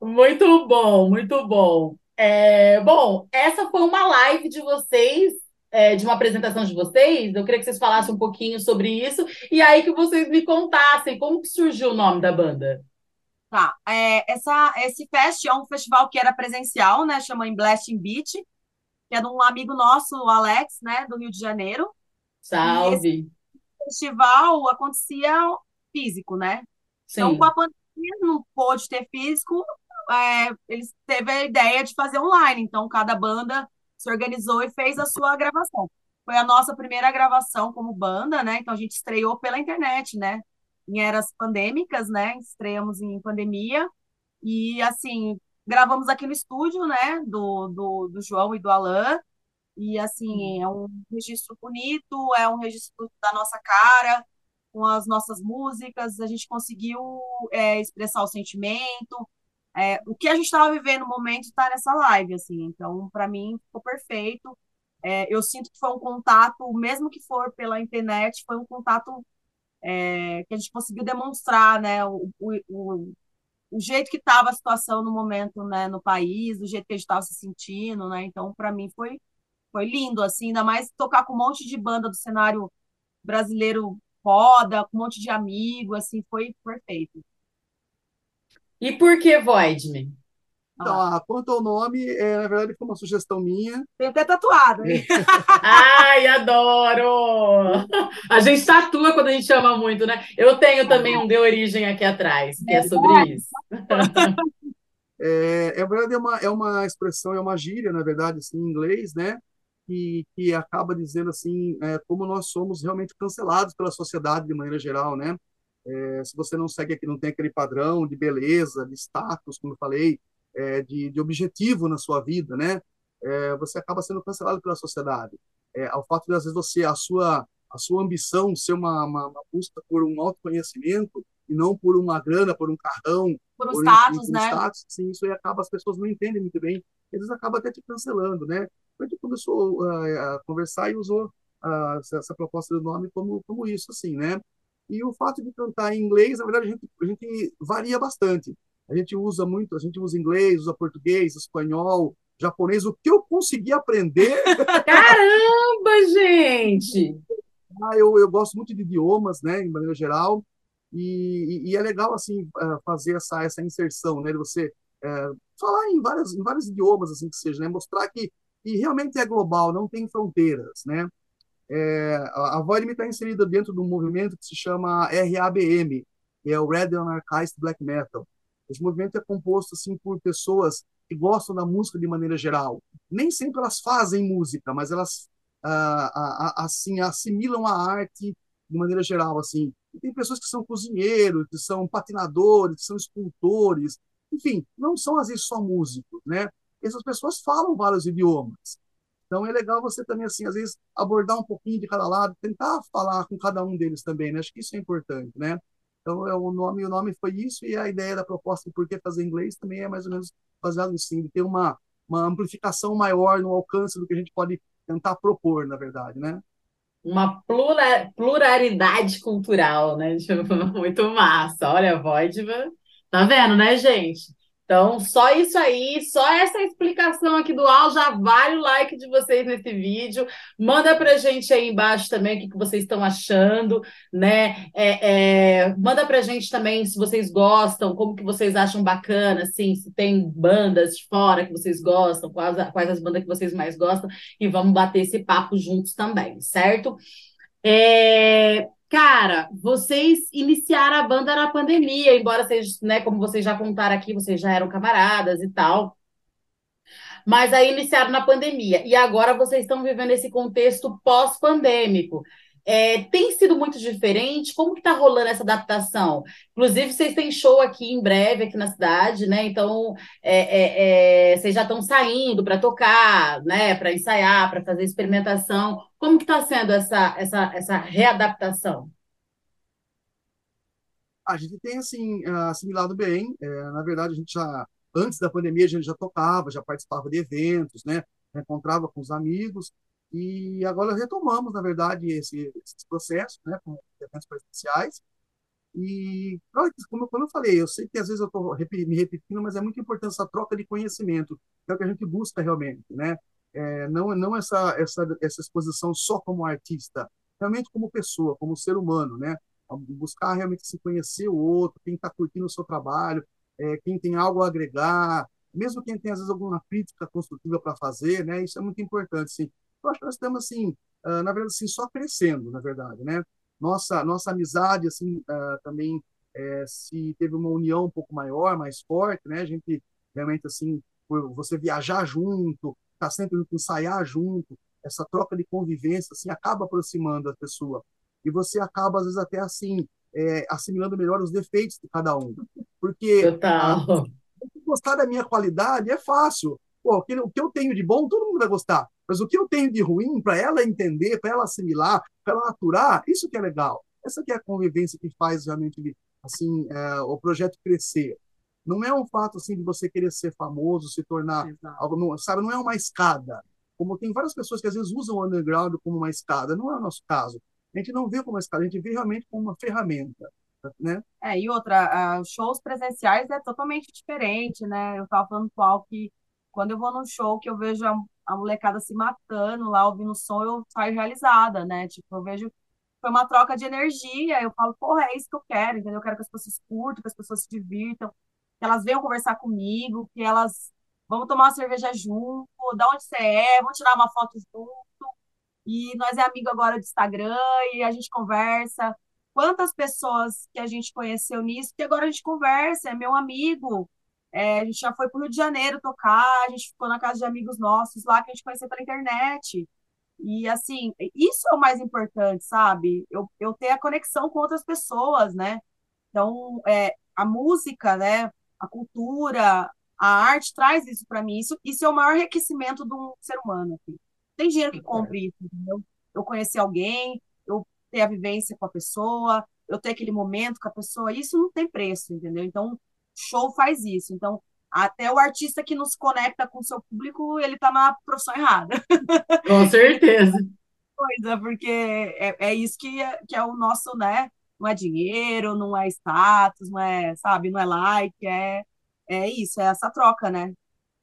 Muito bom, muito bom. É, bom, essa foi uma live de vocês, é, de uma apresentação de vocês. Eu queria que vocês falassem um pouquinho sobre isso e aí que vocês me contassem como que surgiu o nome da banda. Tá, é, essa, esse fest é um festival que era presencial, né? Chama em Blast In Beat, que é de um amigo nosso, o Alex, né? Do Rio de Janeiro. Salve! E esse festival acontecia físico, né? Sim. Então, com a pandemia, não pôde ter físico. É, eles teve a ideia de fazer online, então cada banda se organizou e fez a sua gravação. Foi a nossa primeira gravação como banda, né? Então a gente estreou pela internet, né? Em eras pandêmicas, né? Estreamos em pandemia e, assim, gravamos aqui no estúdio, né? Do, do, do João e do Alan. E, assim, é um registro bonito, é um registro da nossa cara, com as nossas músicas. A gente conseguiu é, expressar o sentimento. É, o que a gente estava vivendo no momento está nessa live, assim. Então, para mim, ficou perfeito. É, eu sinto que foi um contato, mesmo que for pela internet, foi um contato é, que a gente conseguiu demonstrar, né, o, o, o jeito que estava a situação no momento, né, no país, o jeito que a gente estava se sentindo, né? Então, para mim, foi, foi lindo, assim. Ainda mais tocar com um monte de banda do cenário brasileiro foda, com um monte de amigo, assim, foi perfeito. E por que Void Me? Então, ah, quanto ao nome, é, na verdade foi uma sugestão minha. Tem até tatuado, hein? Ai, adoro! A gente tatua quando a gente ama muito, né? Eu tenho também um de origem aqui atrás, que é sobre isso. É, é verdade, é uma, é uma expressão, é uma gíria, na verdade, assim, em inglês, né? E que acaba dizendo assim, é, como nós somos realmente cancelados pela sociedade de maneira geral, né? É, se você não segue aqui, não tem aquele padrão de beleza, de status, como eu falei, é, de, de objetivo na sua vida, né? É, você acaba sendo cancelado pela sociedade. É, ao fato de, às vezes, você, a sua, a sua ambição ser uma, uma, uma busca por um autoconhecimento e não por uma grana, por um carrão. Por um por status, um, por um né? Status, sim, isso aí acaba, as pessoas não entendem muito bem. Eles acabam até te cancelando, né? A gente começou uh, a conversar e usou uh, essa, essa proposta do nome como, como isso, assim, né? E o fato de cantar em inglês, na verdade, a gente, a gente varia bastante. A gente usa muito, a gente usa inglês, usa português, espanhol, japonês, o que eu consegui aprender. Caramba, gente! Ah, eu, eu gosto muito de idiomas, né, em maneira geral, e, e, e é legal, assim, fazer essa, essa inserção, né, de você é, falar em, várias, em vários idiomas, assim que seja, né, mostrar que, que realmente é global, não tem fronteiras, né? É, a Void Me está inserida dentro de um movimento que se chama R A B M, que é o Red Anarchist Black Metal. Esse movimento é composto assim, por pessoas que gostam da música de maneira geral. Nem sempre elas fazem música, mas elas ah, ah, assim, assimilam a arte de maneira geral. Assim. E tem pessoas que são cozinheiros, que são patinadores, que são escultores. Enfim, não são às vezes só músicos, né? Essas pessoas falam vários idiomas. Então é legal você também, assim, às vezes, abordar um pouquinho de cada lado, tentar falar com cada um deles também, né? Acho que isso é importante, né? Então, é o nome, o nome foi isso, e a ideia da proposta de por que fazer inglês também é mais ou menos baseado nisso, assim, de ter uma, uma amplificação maior no alcance do que a gente pode tentar propor, na verdade, né? Uma plura, pluralidade cultural, né? Muito massa. Olha, Voidman, tá vendo, né, gente? Então, só isso aí, só essa explicação aqui do Al, já vale o like de vocês nesse vídeo. Manda pra gente aí embaixo também o que, que vocês estão achando, né? É, é, manda pra gente também se vocês gostam, como que vocês acham bacana, assim, se tem bandas de fora que vocês gostam, quais, quais as bandas que vocês mais gostam, e vamos bater esse papo juntos também, certo? É... Cara, vocês iniciaram a banda na pandemia, embora vocês, né, como vocês já contaram aqui, vocês já eram camaradas e tal. Mas aí iniciaram na pandemia. E agora vocês estão vivendo esse contexto pós-pandêmico. É, tem sido muito diferente? Como que tá rolando essa adaptação? Inclusive, vocês têm show aqui em breve, aqui na cidade, né? Então, é, é, é, vocês já estão saindo para tocar, né? Para ensaiar, para fazer experimentação. Como que tá sendo essa, essa, essa readaptação? A gente tem, assim, assimilado bem. É, na verdade, a gente já, antes da pandemia, a gente já tocava, já participava de eventos, né? Já encontrava com os amigos. E agora retomamos, na verdade, esse, esse processo, né, com eventos presenciais. E, como eu, como eu falei, eu sei que às vezes eu estou me repetindo, mas é muito importante essa troca de conhecimento, que é o que a gente busca realmente, né? É, não não essa, essa, essa exposição só como artista, realmente como pessoa, como ser humano, né? Buscar realmente se conhecer o outro, quem está curtindo o seu trabalho, é, quem tem algo a agregar, mesmo quem tem, às vezes, alguma crítica construtiva para fazer, né? Isso é muito importante, sim. Eu acho que nós estamos, assim, na verdade, assim, só crescendo, na verdade, né? Nossa, nossa amizade, assim, também é, se teve uma união um pouco maior, mais forte, né? A gente realmente, assim, você viajar junto, tá sempre ensaiar junto, essa troca de convivência, assim, acaba aproximando a pessoa. E você acaba, às vezes, até, assim, é, assimilando melhor os defeitos de cada um. Porque a, gostar da minha qualidade é fácil. Pô, o que eu tenho de bom, todo mundo vai gostar. Mas o que eu tenho de ruim, para ela entender, para ela assimilar, para ela aturar, isso que é legal. Essa que é a convivência que faz realmente assim, é, o projeto crescer. Não é um fato assim, de você querer ser famoso, se tornar algo, não, sabe? Não é uma escada. Como tem várias pessoas que às vezes usam o underground como uma escada, não é o nosso caso. A gente não vê como uma escada, a gente vê realmente como uma ferramenta. Né? É, e outra, os uh, shows presenciais é totalmente diferente, né? Eu estava falando com o Al que quando eu vou num show que eu vejo a a molecada se matando lá, ouvindo o som, eu saio realizada, né? Tipo, eu vejo... Foi uma troca de energia. Eu falo, porra, é isso que eu quero, entendeu? Eu quero que as pessoas curtam, que as pessoas se divirtam, que elas venham conversar comigo, que elas... Vamos tomar uma cerveja junto, da onde você é, vamos tirar uma foto junto. E nós é amigo agora do Instagram e a gente conversa. Quantas pessoas que a gente conheceu nisso, que agora a gente conversa, é meu amigo... É, a gente já foi para o Rio de Janeiro tocar, a gente ficou na casa de amigos nossos lá, que a gente conheceu pela internet. E, assim, isso é o mais importante, sabe? Eu, eu ter a conexão com outras pessoas, né? Então, é, a música, né? A cultura, a arte traz isso para mim. Isso, isso é o maior enriquecimento de um ser humano. Assim. Tem dinheiro que compre isso, entendeu? Eu conhecer alguém, eu ter a vivência com a pessoa, eu ter aquele momento com a pessoa. Isso não tem preço, entendeu? Então... show faz isso, então até o artista que nos conecta com o seu público, ele tá na profissão errada. Com certeza. Coisa, porque é, é isso que é, que é o nosso, né, não é dinheiro, não é status, não é, sabe, não é like, é, é isso, é essa troca, né?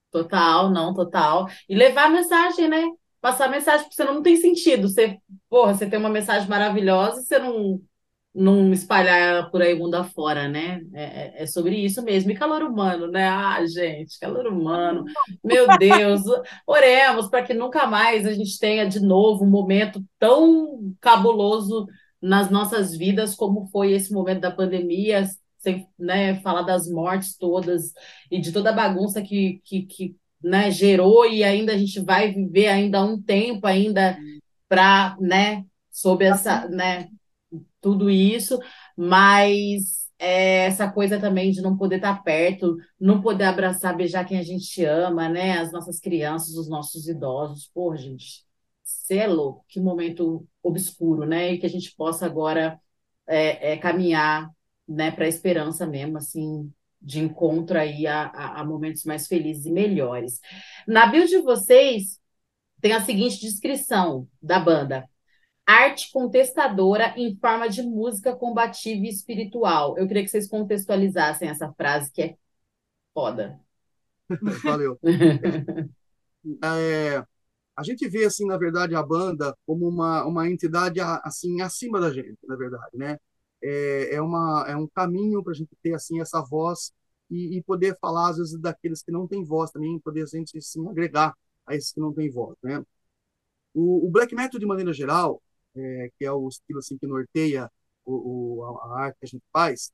Total, não, total. E levar a mensagem, né? Passar a mensagem, porque senão não tem sentido. Você, porra, você tem uma mensagem maravilhosa e você não... não espalhar por aí mundo afora, né? É, é sobre isso mesmo. E calor humano, né? Ah, gente, calor humano. Meu Deus. Oremos para que nunca mais a gente tenha de novo um momento tão cabuloso nas nossas vidas como foi esse momento da pandemia, sem, né, falar das mortes todas e de toda a bagunça que, que, que, né, gerou, e ainda a gente vai viver ainda um tempo ainda para, né, sob essa... né, tudo isso, mas é essa coisa também de não poder estar perto, não poder abraçar, beijar quem a gente ama, né? As nossas crianças, os nossos idosos. Pô, gente, cê é louco, que momento obscuro, né? E que a gente possa agora é, é, caminhar, né, para a esperança mesmo, assim, de encontro aí a, a, a momentos mais felizes e melhores. Na bio de vocês tem a seguinte descrição da banda: arte contestadora em forma de música combativa e espiritual. Eu queria que vocês contextualizassem essa frase, que é foda. Valeu. É, a gente vê, assim, na verdade, a banda como uma, uma entidade, assim, acima da gente, na verdade, né? É, é, uma, é um caminho para a gente ter, assim, essa voz e, e poder falar, às vezes, daqueles que não têm voz também, poder a gente, assim, agregar a esses que não têm voz, né? O, o black metal, de maneira geral, é, que é o estilo, assim, que norteia o, o, a arte que a gente faz,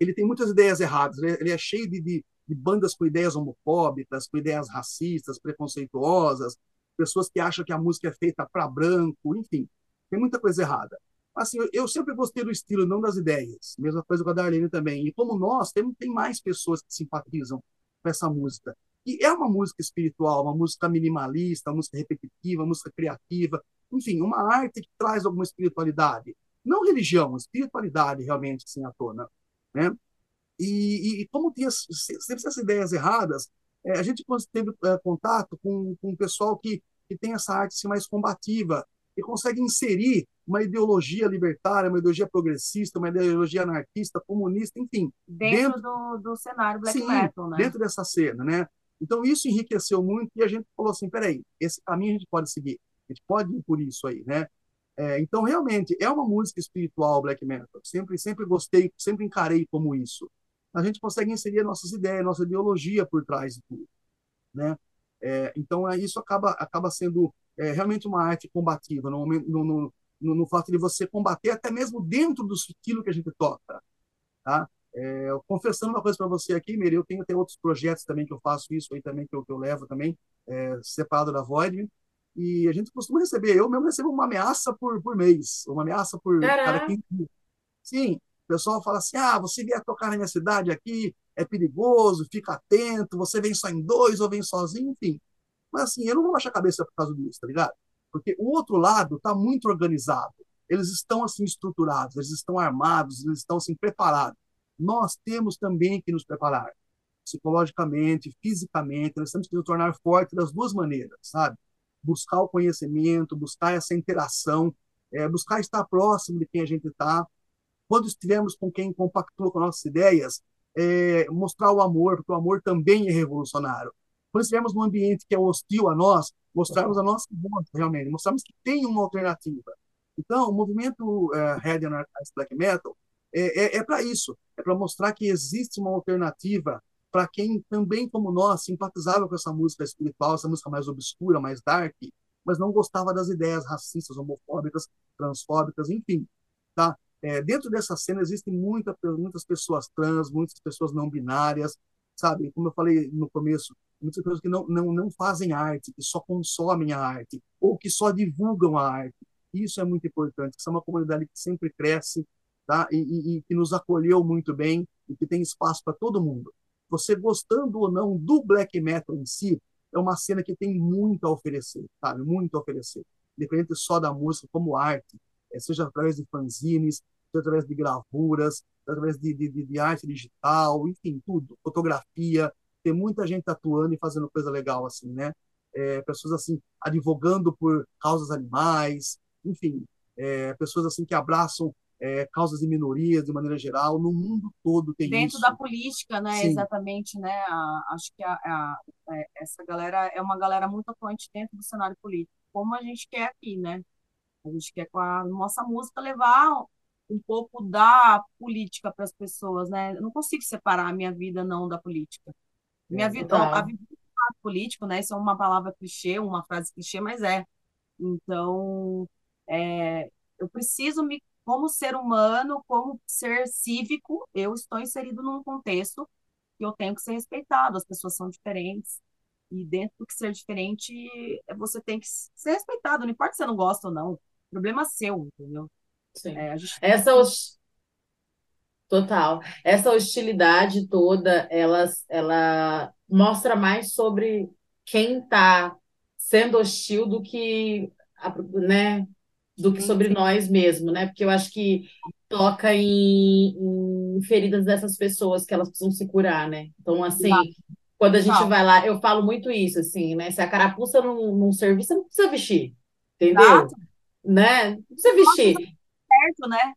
ele tem muitas ideias erradas. Ele, ele é cheio de, de, de bandas com ideias homofóbicas, com ideias racistas, preconceituosas, pessoas que acham que a música é feita para branco, enfim, tem muita coisa errada. Assim, eu, eu sempre gostei do estilo, não das ideias. Mesma coisa com a Darlene também. E como nós, tem, tem mais pessoas que simpatizam com essa música. E é uma música espiritual, uma música minimalista, uma música repetitiva, uma música criativa, enfim, uma arte que traz alguma espiritualidade. Não religião, espiritualidade realmente, assim, à tona, né? E, e, e como tem as, sempre essas ideias erradas, é, a gente teve é, contato com, com o pessoal que, que tem essa arte, assim, mais combativa, que consegue inserir uma ideologia libertária, uma ideologia progressista, uma ideologia anarquista, comunista, enfim. Dentro, dentro... Do, do cenário black Sim, metal, né? Dentro dessa cena, né? Então, isso enriqueceu muito e a gente falou assim, peraí, esse caminho a gente pode seguir, a gente pode ir por isso aí, né? É, então, realmente, é uma música espiritual, black metal. Sempre, sempre gostei, sempre encarei como isso. A gente consegue inserir nossas ideias, nossa ideologia por trás de tudo, né? É, então, é, isso acaba, acaba sendo é, realmente uma arte combativa, no, no, no, no fato de você combater até mesmo dentro do estilo que a gente toca, tá? É, confessando uma coisa para você aqui, Meire, eu tenho até outros projetos também que eu faço isso aí também, que eu, que eu levo também, é, separado da Void Me, e a gente costuma receber, eu mesmo recebo uma ameaça por, por mês, uma ameaça por cada quinze dias. Sim, o pessoal fala assim, ah, você vier tocar na minha cidade aqui, é perigoso, fica atento, você vem só em dois ou vem sozinho, enfim. Mas assim, eu não vou baixar a cabeça por causa disso, tá ligado? Porque o outro lado tá muito organizado, eles estão assim estruturados, eles estão armados, eles estão assim preparados. Nós temos também que nos preparar psicologicamente, fisicamente, nós temos que nos tornar fortes das duas maneiras, sabe? Buscar o conhecimento, buscar essa interação, é, buscar estar próximo de quem a gente está. Quando estivermos com quem compactua com nossas ideias, é, mostrar o amor, porque o amor também é revolucionário. Quando estivermos num ambiente que é hostil a nós, mostrarmos a nossa vontade realmente, mostrarmos que tem uma alternativa. Então, o movimento é, Red Anarchist Black Metal é, é, é para isso, é para mostrar que existe uma alternativa para quem também, como nós, simpatizava com essa música espiritual, essa música mais obscura, mais dark, mas não gostava das ideias racistas, homofóbicas, transfóbicas, enfim, tá? É, dentro dessa cena existem muita, muitas pessoas trans, muitas pessoas não binárias, sabe? Como eu falei no começo, muitas pessoas que não, não, não fazem arte, que só consomem a arte, ou que só divulgam a arte. Isso é muito importante, isso é uma comunidade que sempre cresce, tá? E, e, e que nos acolheu muito bem e que tem espaço para todo mundo. Você gostando ou não do black metal em si, é uma cena que tem muito a oferecer, sabe? Muito a oferecer. Independente só da música, como arte, é, seja através de fanzines, seja através de gravuras, seja através de, de, de, de arte digital, enfim, tudo. Fotografia, tem muita gente atuando e fazendo coisa legal, assim, né? É, pessoas, assim, advogando por causas animais, enfim, é, pessoas, assim, que abraçam É, causas de minorias, de maneira geral, no mundo todo tem Dentro isso. Dentro da política, né? Sim. Exatamente, né? A, acho que a, a, a, essa galera é uma galera muito atuante dentro do cenário político, como a gente quer aqui, né? A gente quer com a nossa música levar um pouco da política para as pessoas, né? Eu não consigo separar a minha vida não da política. Minha é, vida, é. A vida do lado político, né? Isso é uma palavra clichê, uma frase clichê, mas é. Então, é, eu preciso me Como ser humano, como ser cívico, eu estou inserido num contexto que eu tenho que ser respeitado. As pessoas são diferentes. E dentro do que ser diferente, você tem que ser respeitado. Não importa se você não gosta ou não. O problema é seu, entendeu? Sim. É, a gente... Essa... Total. Essa hostilidade toda, ela, ela mostra mais sobre quem está sendo hostil do que, né, do que sobre nós mesmos, né? Porque eu acho que toca em, em feridas dessas pessoas que elas precisam se curar, né? Então, assim, quando a gente vai lá, eu falo muito isso, assim, né? Se a carapuça não, não servir, você não precisa vestir, entendeu? Exato. Né? Não precisa vestir. Certo, né?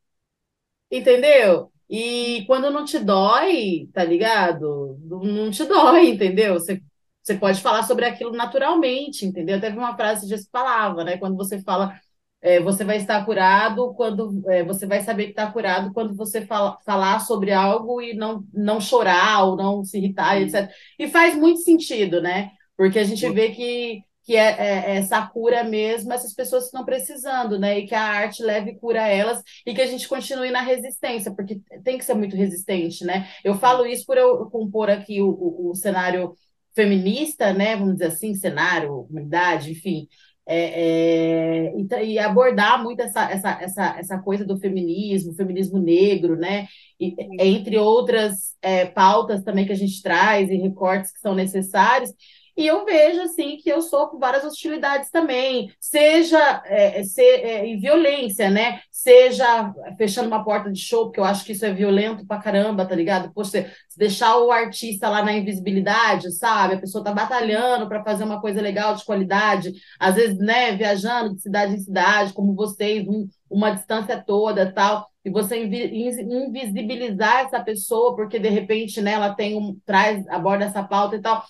Entendeu? E quando não te dói, tá ligado? Não te dói, entendeu? Você, você pode falar sobre aquilo naturalmente, entendeu? Teve uma frase que falava, né? Quando você fala, é, você vai estar curado, quando é, você vai saber que está curado quando você fala, falar sobre algo e não, não chorar ou não se irritar, etcétera. E faz muito sentido, né? Porque a gente vê que, que é, é, essa cura mesmo, essas pessoas estão precisando, né? E que a arte leve cura a elas e que a gente continue na resistência, porque tem que ser muito resistente, né? Eu falo isso por eu compor aqui o, o, o cenário feminista, né? Vamos dizer assim, cenário, comunidade, enfim. É, é, e, e abordar muito essa, essa, essa, essa coisa do feminismo, feminismo negro, né? E, entre outras é, pautas também que a gente traz e recortes que são necessários. E eu vejo, assim, que eu sofro várias hostilidades também, seja é, se, é, em violência, né? Seja fechando uma porta de show, porque eu acho que isso é violento pra caramba, tá ligado? Poxa, se deixar o artista lá na invisibilidade, sabe? A pessoa tá batalhando para fazer uma coisa legal, de qualidade, às vezes, né, viajando de cidade em cidade, como vocês, um, uma distância toda, tal. E você invisibilizar essa pessoa, porque, de repente, né, ela tem um, traz, aborda essa pauta e tal.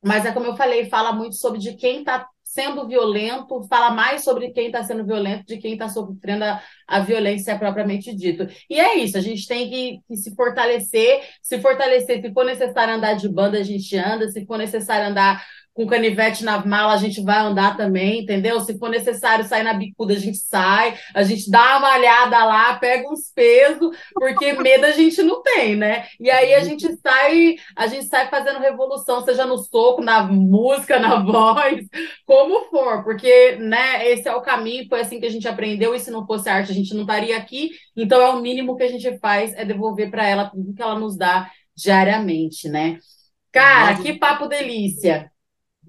Mas é como eu falei, fala muito sobre de quem está sendo violento, fala mais sobre quem está sendo violento, de quem está sofrendo a, a violência propriamente dito. E é isso, a gente tem que, que se fortalecer, se fortalecer, se for necessário andar de banda, a gente anda, se for necessário andar com canivete na mala, a gente vai andar também, entendeu? Se for necessário sair na bicuda, a gente sai, a gente dá uma malhada lá, pega uns pesos, porque medo a gente não tem, né? E aí a gente sai, a gente sai fazendo revolução, seja no soco, na música, na voz, como for, porque, né, esse é o caminho, foi assim que a gente aprendeu, e se não fosse arte, a gente não estaria aqui, então é o mínimo que a gente faz, é devolver para ela tudo que ela nos dá diariamente, né? Cara, que papo delícia!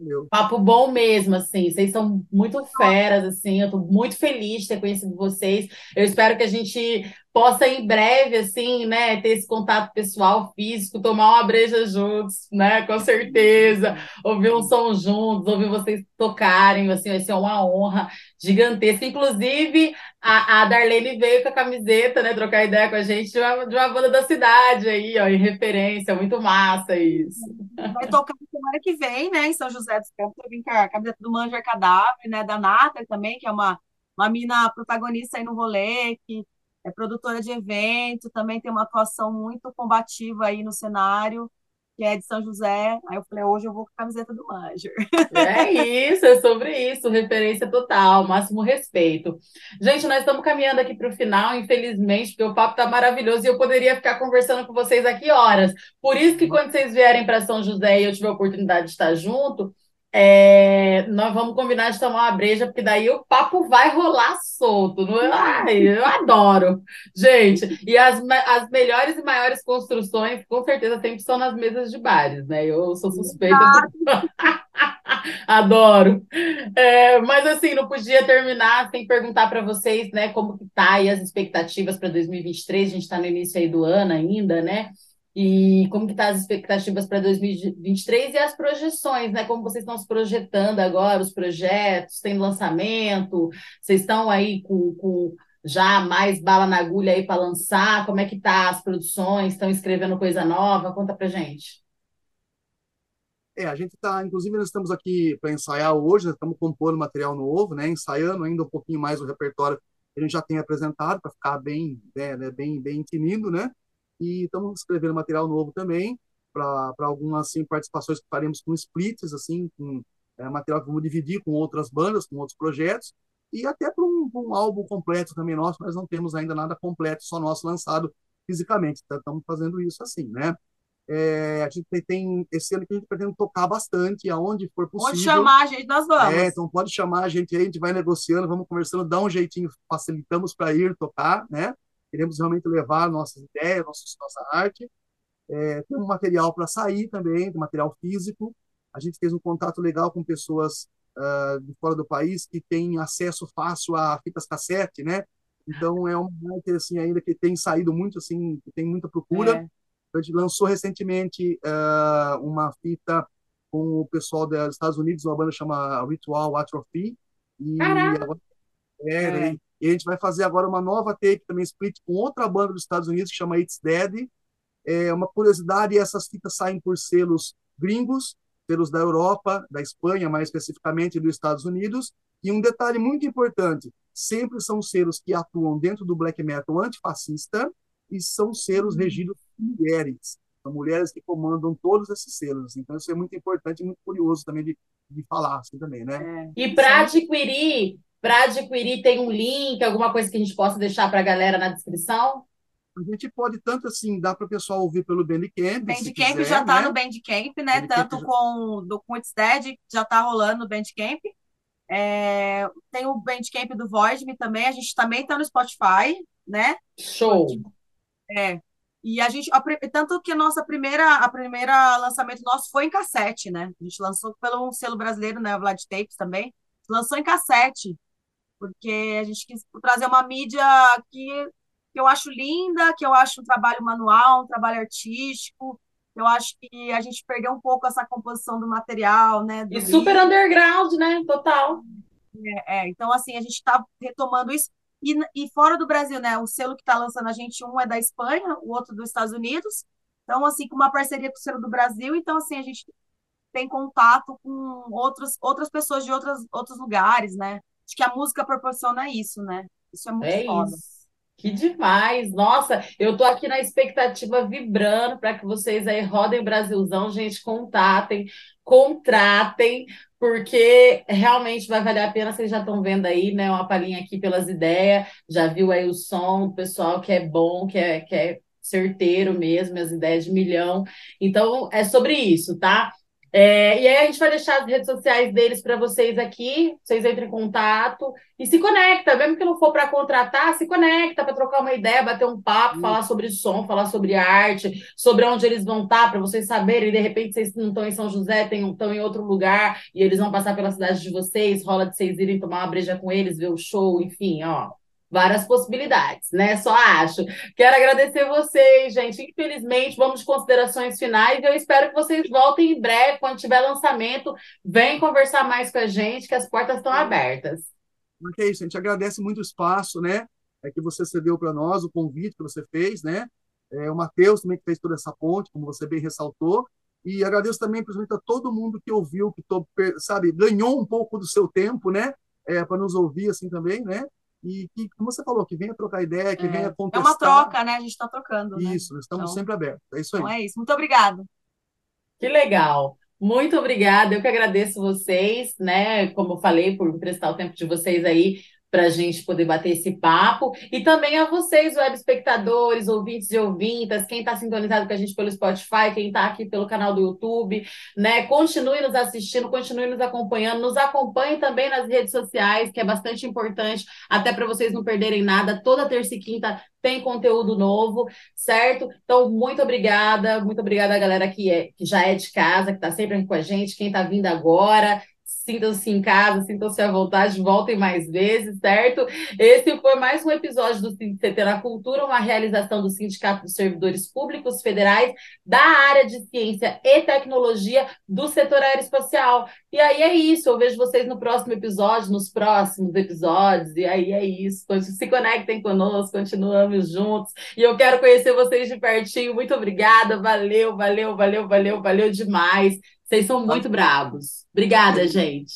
Meu. Papo bom mesmo, assim, vocês são muito feras, assim, eu tô muito feliz de ter conhecido vocês, eu espero que a gente possa em breve, assim, né, ter esse contato pessoal, físico, tomar uma breja juntos, né, com certeza, ouvir um som juntos, ouvir vocês tocarem, assim, vai ser uma honra gigantesca, inclusive a, a Darlene veio com a camiseta, né, trocar ideia com a gente de uma, de uma banda da cidade aí, ó, em referência, muito massa isso. Vai tocar semana que vem, né, em São José dos Campos, eu vim com a camiseta do Manja Cadáver, né, da Natha também, que é uma, uma mina protagonista aí no rolê, que é produtora de evento, também tem uma atuação muito combativa aí no cenário, que é de São José. Aí eu falei, hoje eu vou com a camiseta do Major. É isso, é sobre isso, referência total, máximo respeito. Gente, nós estamos caminhando aqui para o final, infelizmente, porque o papo está maravilhoso e eu poderia ficar conversando com vocês aqui horas. Por isso que quando vocês vierem para São José e eu tiver a oportunidade de estar junto, É, nós vamos combinar de tomar uma breja, porque daí o papo vai rolar solto, não é? Ai, eu adoro, gente, e as, as melhores e maiores construções com certeza sempre são nas mesas de bares, né? Eu sou suspeita do... adoro, é, mas assim, não podia terminar sem perguntar para vocês, né, como que tá aí as expectativas para dois mil e vinte e três, a gente está no início aí do ano ainda, né? E como que tá as expectativas para dois mil e vinte e três e as projeções, né? Como vocês estão se projetando agora, os projetos, tem lançamento, vocês estão aí com, com já mais bala na agulha aí para lançar, como é que tá as produções, estão escrevendo coisa nova? Conta pra gente. É, a gente tá, inclusive nós estamos aqui para ensaiar hoje, estamos compondo material novo, né? Ensaiando ainda um pouquinho mais o repertório que a gente já tem apresentado para ficar bem, né, bem, bem tinido, né? E estamos escrevendo material novo também, para algumas assim, participações que faremos com splits, assim, com é, material que vamos dividir com outras bandas, com outros projetos, e até para um, um álbum completo também nosso, mas não temos ainda nada completo, só nosso lançado fisicamente, então estamos fazendo isso assim, né? É, a gente tem, esse ano que a gente pretende tocar bastante, aonde for possível. Pode chamar a gente, nós vamos. É, então pode chamar a gente aí, a gente vai negociando, vamos conversando, dá um jeitinho, facilitamos para ir tocar, né? Queremos realmente levar nossas ideias, nossas, nossa arte. É, tem um material para sair também, tem material físico. A gente fez um contato legal com pessoas uh, de fora do país que têm acesso fácil a fitas cassete, né? Então, é um arte, assim, ainda que tem saído muito, assim, que tem muita procura. É. A gente lançou recentemente uh, uma fita com o pessoal dos Estados Unidos, uma banda chama Ritual Atrophy. E agora, é, é. E a gente vai fazer agora uma nova take, também split, com outra banda dos Estados Unidos, que chama It's Dead. É uma curiosidade, essas fitas saem por selos gringos, selos da Europa, da Espanha, mais especificamente dos Estados Unidos. E um detalhe muito importante, sempre são selos que atuam dentro do black metal antifascista e são selos regidos por mulheres. São mulheres que comandam todos esses selos. Então, isso é muito importante e muito curioso também de, de falar, assim, também, né? É. E para adquirir, para adquirir, tem um link, alguma coisa que a gente possa deixar para a galera na descrição? A gente pode tanto, assim, dá para o pessoal ouvir pelo Bandcamp. Bandcamp quiser, já está, né? No Bandcamp, né? Bandcamp tanto já... com, do, com o It's Dead, já está rolando no Bandcamp. É, tem o Bandcamp do Void Me também, a gente também está no Spotify, né? Show! É. E a gente, a, tanto que a nossa primeira, a primeira lançamento nosso foi em cassete, né? A gente lançou pelo um selo brasileiro, né? O Vlad Tapes também. Lançou em cassete, porque a gente quis trazer uma mídia que, que eu acho linda, que eu acho um trabalho manual, um trabalho artístico. Eu acho que a gente perdeu um pouco essa composição do material, né? Do e super livro. Underground, né? Total. É, é, então, assim, a gente está retomando isso. E, e fora do Brasil, né? O selo que está lançando a gente, um é da Espanha, o outro dos Estados Unidos. Então, assim, com uma parceria com o selo do Brasil. Então, assim, a gente tem contato com outros, outras pessoas de outras, outros lugares, né? Acho que a música proporciona isso, né? Isso é muito é foda. Isso. Que demais! Nossa, eu tô aqui na expectativa vibrando para que vocês aí rodem Brasilzão, gente, contatem, contratem, porque realmente vai valer a pena, vocês já estão vendo aí, né, uma palhinha aqui pelas ideias, já viu aí o som, o pessoal que é bom, que é, que é certeiro mesmo, as ideias de milhão, então é sobre isso, tá? É, e aí a gente vai deixar as redes sociais deles para vocês aqui, vocês entram em contato e se conecta, mesmo que não for para contratar, se conecta para trocar uma ideia, bater um papo, uhum. falar sobre som, falar sobre arte, sobre onde eles vão estar, para vocês saberem, de repente vocês não estão em São José, estão em outro lugar e eles vão passar pela cidade de vocês, rola de vocês irem tomar uma breja com eles, ver o show, enfim, ó. Várias possibilidades, né? Só acho. Quero agradecer vocês, gente. Infelizmente, vamos de considerações finais. Eu espero que vocês voltem em breve. Quando tiver lançamento, vem conversar mais com a gente, que as portas estão abertas. Porque é isso, a gente agradece muito o espaço, né? É que você cedeu para nós, o convite que você fez, né? É, o Matheus também que fez toda essa ponte, como você bem ressaltou. E agradeço também, principalmente, a todo mundo que ouviu, que tô, sabe, ganhou um pouco do seu tempo, né? É, para nos ouvir assim também, né? E que, como você falou, que venha trocar ideia, que é. venha contestar. É uma troca, né? A gente está trocando. Isso, né? Estamos então, sempre abertos. É isso aí. Então é isso. Muito obrigada. Que legal. Muito obrigada. Eu que agradeço vocês, né? Como eu falei, por emprestar o tempo de vocês aí para a gente poder bater esse papo. E também a vocês, web espectadores, ouvintes e ouvintas, quem está sintonizado com a gente pelo Spotify, quem está aqui pelo canal do YouTube, né? Continue nos assistindo, continue nos acompanhando, nos acompanhe também nas redes sociais, que é bastante importante, até para vocês não perderem nada. Toda terça e quinta tem conteúdo novo, certo? Então, muito obrigada, muito obrigada à galera que, é, que já é de casa, que está sempre aqui com a gente, quem está vindo agora. Sintam-se em casa, sintam-se à vontade, voltem mais vezes, certo? Esse foi mais um episódio do C T na Cultura, uma realização do Sindicato dos Servidores Públicos Federais da área de ciência e tecnologia do setor aeroespacial. E aí é isso, eu vejo vocês no próximo episódio, nos próximos episódios, e aí é isso. Se conectem conosco, continuamos juntos. E eu quero conhecer vocês de pertinho. Muito obrigada, valeu, valeu, valeu, valeu, valeu demais. Vocês são muito bravos. Obrigada, gente.